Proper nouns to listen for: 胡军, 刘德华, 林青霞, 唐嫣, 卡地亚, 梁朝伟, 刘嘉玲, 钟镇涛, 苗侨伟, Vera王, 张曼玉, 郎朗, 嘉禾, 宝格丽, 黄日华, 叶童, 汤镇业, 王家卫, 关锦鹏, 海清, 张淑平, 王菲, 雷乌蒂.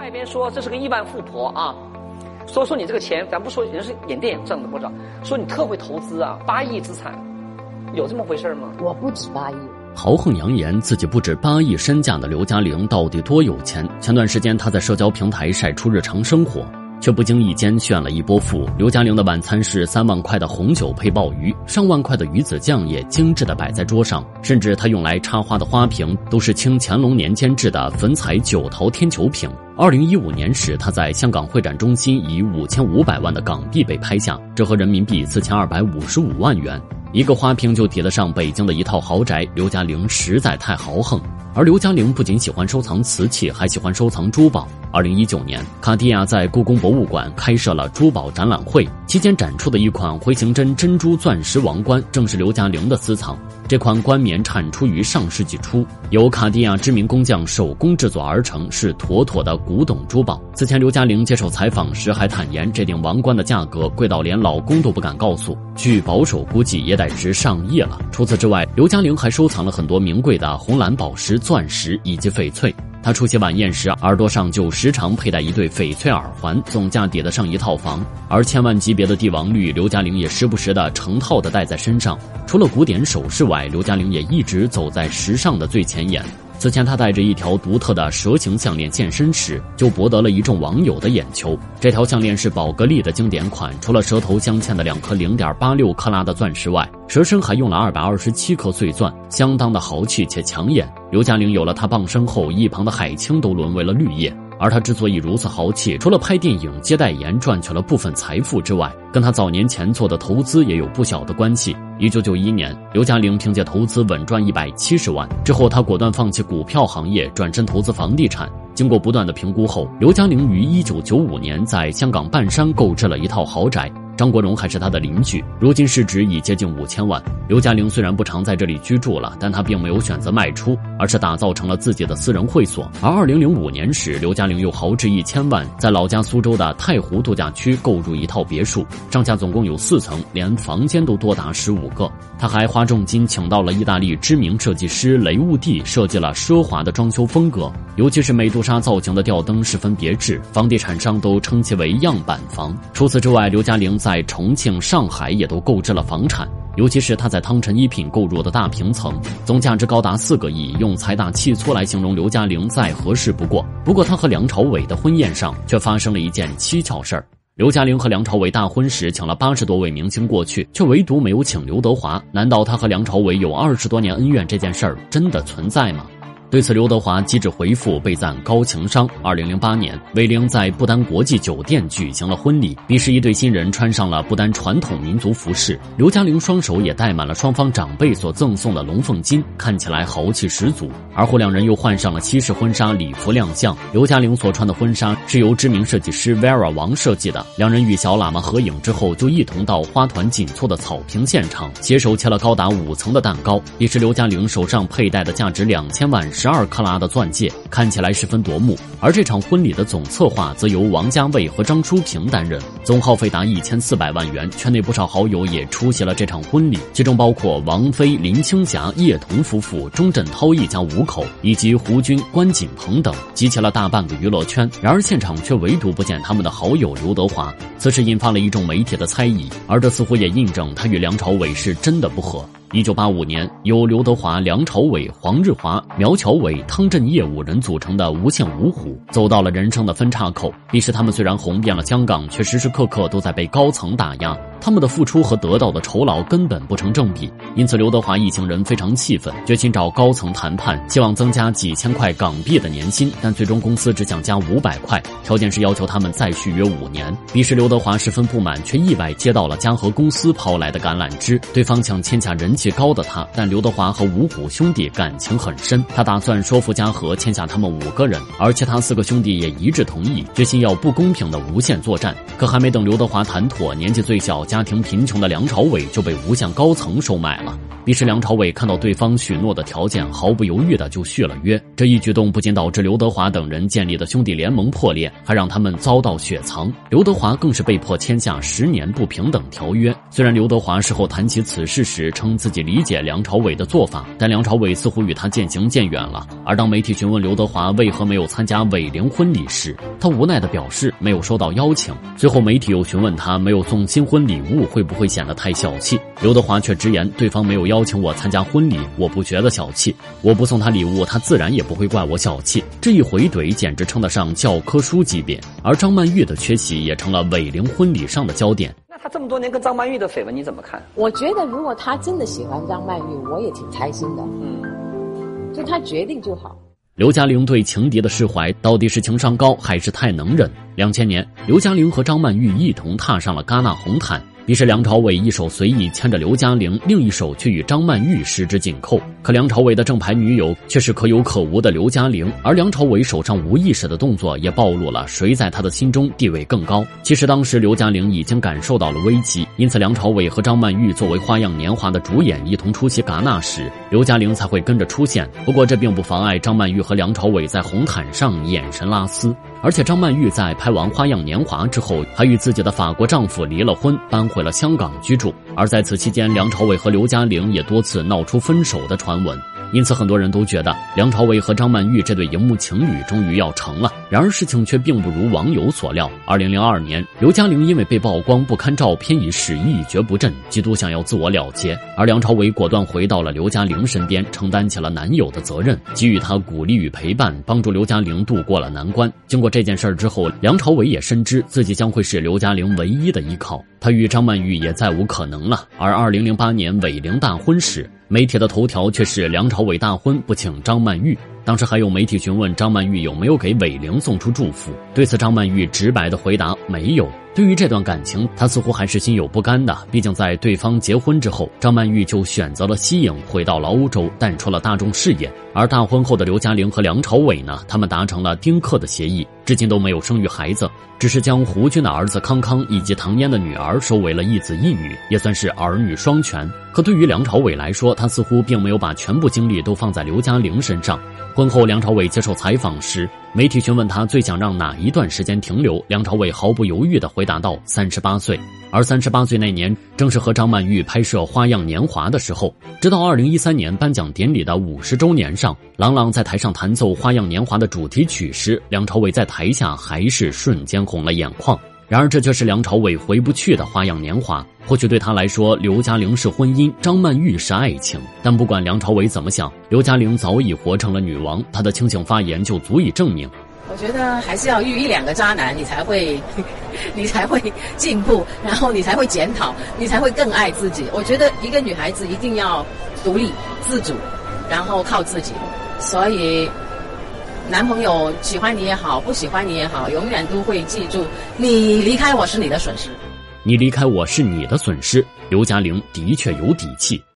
外边说这是个亿万富婆啊，说你这个钱，咱不说人是演电影挣的或者说你特会投资啊，8亿资产，有这么回事吗？我不止8亿。豪横扬言自己不止8亿身价的刘嘉玲到底多有钱？前段时间她在社交平台晒出日常生活，却不经意间炫了一波富。刘嘉玲的晚餐是3万块的红酒配鲍鱼，上万块的鱼子酱也精致的摆在桌上，甚至她用来插花的花瓶都是清乾隆年间制的粉彩九桃天球瓶。2015年时，他在香港会展中心以5500万的港币被拍下，折合人民币4255万元。一个花瓶就抵得上北京的一套豪宅，刘嘉玲实在太豪横。而刘嘉玲不仅喜欢收藏瓷器，还喜欢收藏珠宝。2019年，卡地亚在故宫博物馆开设了珠宝展览会，期间展出的一款回形针珍珠钻石王冠正是刘嘉玲的私藏。这款冠冕产出于上世纪初，由卡地亚知名工匠手工制作而成，是妥妥的古董珠宝。此前刘嘉玲接受采访时还坦言，这顶王冠的价格贵到连老公都不敢告诉，据保守估计也得值上亿了。除此之外，刘嘉玲还收藏了很多名贵的红蓝宝石、钻石以及翡翠。她出席晚宴时，耳朵上就时常佩戴一对翡翠耳环，总价抵得上一套房。而千万级别的帝王绿，刘嘉玲也时不时的成套的戴在身上。除了古典首饰外，刘嘉玲也一直走在时尚的最前沿。此前她戴着一条独特的蛇形项链现身时，就博得了一众网友的眼球。这条项链是宝格丽的经典款，除了蛇头镶嵌的2颗 0.86 克拉的钻石外，蛇身还用了227颗碎钻，相当的豪气且抢眼。刘嘉玲有了她傍身后，一旁的海清都沦为了绿叶。而她之所以如此豪气，除了拍电影、接代言赚取了部分财富之外，跟她早年前做的投资也有不小的关系。1991年，刘嘉玲凭借投资稳赚170万，之后她果断放弃股票行业，转身投资房地产。经过不断的评估后，刘嘉玲于1995年在香港半山购置了一套豪宅，张国荣还是他的邻居，如今市值已接近5000万。刘嘉玲虽然不常在这里居住了，但她并没有选择卖出，而是打造成了自己的私人会所。而2005年时，刘嘉玲又豪掷1000万，在老家苏州的太湖度假区购入一套别墅，上下总共有4层，连房间都多达15个。她还花重金请到了意大利知名设计师雷乌蒂，设计了奢华的装修风格，尤其是美杜莎造型的吊灯十分别致，房地产商都称其为样板房。除此之外，刘嘉玲在重庆、上海也都购置了房产，尤其是他在汤臣一品购入的大平层，总价值高达4个亿，用财大气粗来形容刘嘉玲再合适不过。不过他和梁朝伟的婚宴上却发生了一件蹊跷事儿。刘嘉玲和梁朝伟大婚时请了80多位明星过去，却唯独没有请刘德华。难道他和梁朝伟有20多年恩怨这件事儿真的存在吗？对此，刘德华机智回复，被赞高情商。2008年，韦玲在不丹国际酒店举行了婚礼，彼时一对新人穿上了不丹传统民族服饰，刘嘉玲双手也戴满了双方长辈所赠送的龙凤金，看起来豪气十足。而后两人又换上了西式婚纱礼服亮相，刘嘉玲所穿的婚纱是由知名设计师 Vera 王设计的。两人与小喇嘛合影之后，就一同到花团锦簇的草坪现场，携手切了高达5层的蛋糕。彼时刘嘉玲手上佩戴的价值2000万12克拉的钻戒，看起来十分夺目。而这场婚礼的总策划则由王家卫和张淑平担任，总耗费达1400万元。圈内不少好友也出席了这场婚礼，其中包括王菲、林青霞、叶童夫妇、钟镇涛一家5口，以及胡军、关锦鹏等，集齐了大半个娱乐圈。然而现场却唯独不见他们的好友刘德华，此事引发了一众媒体的猜疑，而这似乎也印证他与梁朝伟是真的不和。1985年，由刘德华、梁朝伟、黄日华、苗侨伟、汤镇业5人组成的无线五虎走到了人生的分岔口。彼时他们虽然红遍了香港，却时时刻刻都在被高层打压，他们的付出和得到的酬劳根本不成正比。因此刘德华一行人非常气愤，决心找高层谈判，希望增加几千块港币的年薪，但最终公司只想加500块，条件是要求他们再续约5年。彼时刘德华十分不满，却意外接到了嘉禾公司抛来的橄榄枝，对方想签下人气高的他，但刘德华和五虎兄弟感情很深，他打算说服嘉禾签下他们5个人，而其他4个兄弟也一致同意，决心要不公平的无限作战。可还没等刘德华谈妥，年纪最小家庭贫穷的梁朝伟就被吴相高层收买了。于是梁朝伟看到对方许诺的条件，毫不犹豫的就续了约。这一举动不仅导致刘德华等人建立的兄弟联盟破裂，还让他们遭到雪藏。刘德华更是被迫签下10年不平等条约。虽然刘德华事后谈起此事时称自己理解梁朝伟的做法，但梁朝伟似乎与他渐行渐远了。而当媒体询问刘德华为何没有参加伟玲婚礼时，他无奈的表示没有收到邀请。最后媒体又询问他没有送新婚礼物会不会显得太小气，刘德华却直言对方没有邀请我参加婚礼，我不觉得小气，我不送他礼物，他自然也不会怪我小气。这一回怼简直称得上教科书级别。而张曼玉的缺席也成了伟玲婚礼上的焦点。那他这么多年跟张曼玉的绯闻你怎么看？我觉得如果他真的喜欢张曼玉，我也挺开心的，就他决定就好。刘嘉玲对情敌的释怀到底是情商高还是太能忍？2000年，刘嘉玲和张曼玉一同踏上了戛纳红毯。于是梁朝伟一手随意牵着刘嘉玲，另一手却与张曼玉十指紧扣。可梁朝伟的正牌女友却是可有可无的刘嘉玲，而梁朝伟手上无意识的动作也暴露了谁在他的心中地位更高。其实当时刘嘉玲已经感受到了危机，因此梁朝伟和张曼玉作为《花样年华》的主演一同出席戛纳时，刘嘉玲才会跟着出现。不过这并不妨碍张曼玉和梁朝伟在红毯上眼神拉丝。而且张曼玉在拍完《花样年华》之后，还与自己的法国丈夫离了婚，搬回了香港居住。而在此期间，梁朝伟和刘嘉玲也多次闹出分手的传闻。因此很多人都觉得梁朝伟和张曼玉这对荧幕情侣终于要成了，然而事情却并不如网友所料。2002年，刘嘉玲因为被曝光不堪照片一事一蹶不振，极度想要自我了结，而梁朝伟果断回到了刘嘉玲身边，承担起了男友的责任，给予她鼓励与陪伴，帮助刘嘉玲度过了难关。经过这件事之后，梁朝伟也深知自己将会是刘嘉玲唯一的依靠，他与张曼玉也再无可能了。而2008年伟玲大婚时，媒体的头条却是梁朝伟大婚不请张曼玉。当时还有媒体询问张曼玉有没有给伟玲送出祝福，对此张曼玉直白的回答没有。对于这段感情，她似乎还是心有不甘的，毕竟在对方结婚之后，张曼玉就选择了息影，回到了欧洲，淡出了大众视野。而大婚后的刘嘉玲和梁朝伟呢，他们达成了丁克的协议，至今都没有生育孩子，只是将胡军的儿子康康以及唐嫣的女儿收为了一子一女，也算是儿女双全。可对于梁朝伟来说，他似乎并没有把全部精力都放在刘嘉玲身上。婚后梁朝伟接受采访时，媒体询问他最想让哪一段时间停留，梁朝伟毫不犹豫地回答到38岁。而38岁那年正是和张曼玉拍摄《花样年华》的时候。直到2013年颁奖典礼的50周年上，郎朗在台上弹奏《花样年华》的主题曲时，梁朝伟在台下还是瞬间红了眼眶。然而这却是梁朝伟回不去的《花样年华》。或许对他来说，刘嘉玲是婚姻，张曼玉是爱情，但不管梁朝伟怎么想，刘嘉玲早已活成了女王，她的清醒发言就足以证明。我觉得还是要遇1-2个渣男，你才会进步，然后你才会检讨，你才会更爱自己。我觉得一个女孩子一定要独立自主，然后靠自己。所以男朋友喜欢你也好，不喜欢你也好，永远都会记住，你离开我是你的损失。你离开我是你的损失，刘嘉玲的确有底气。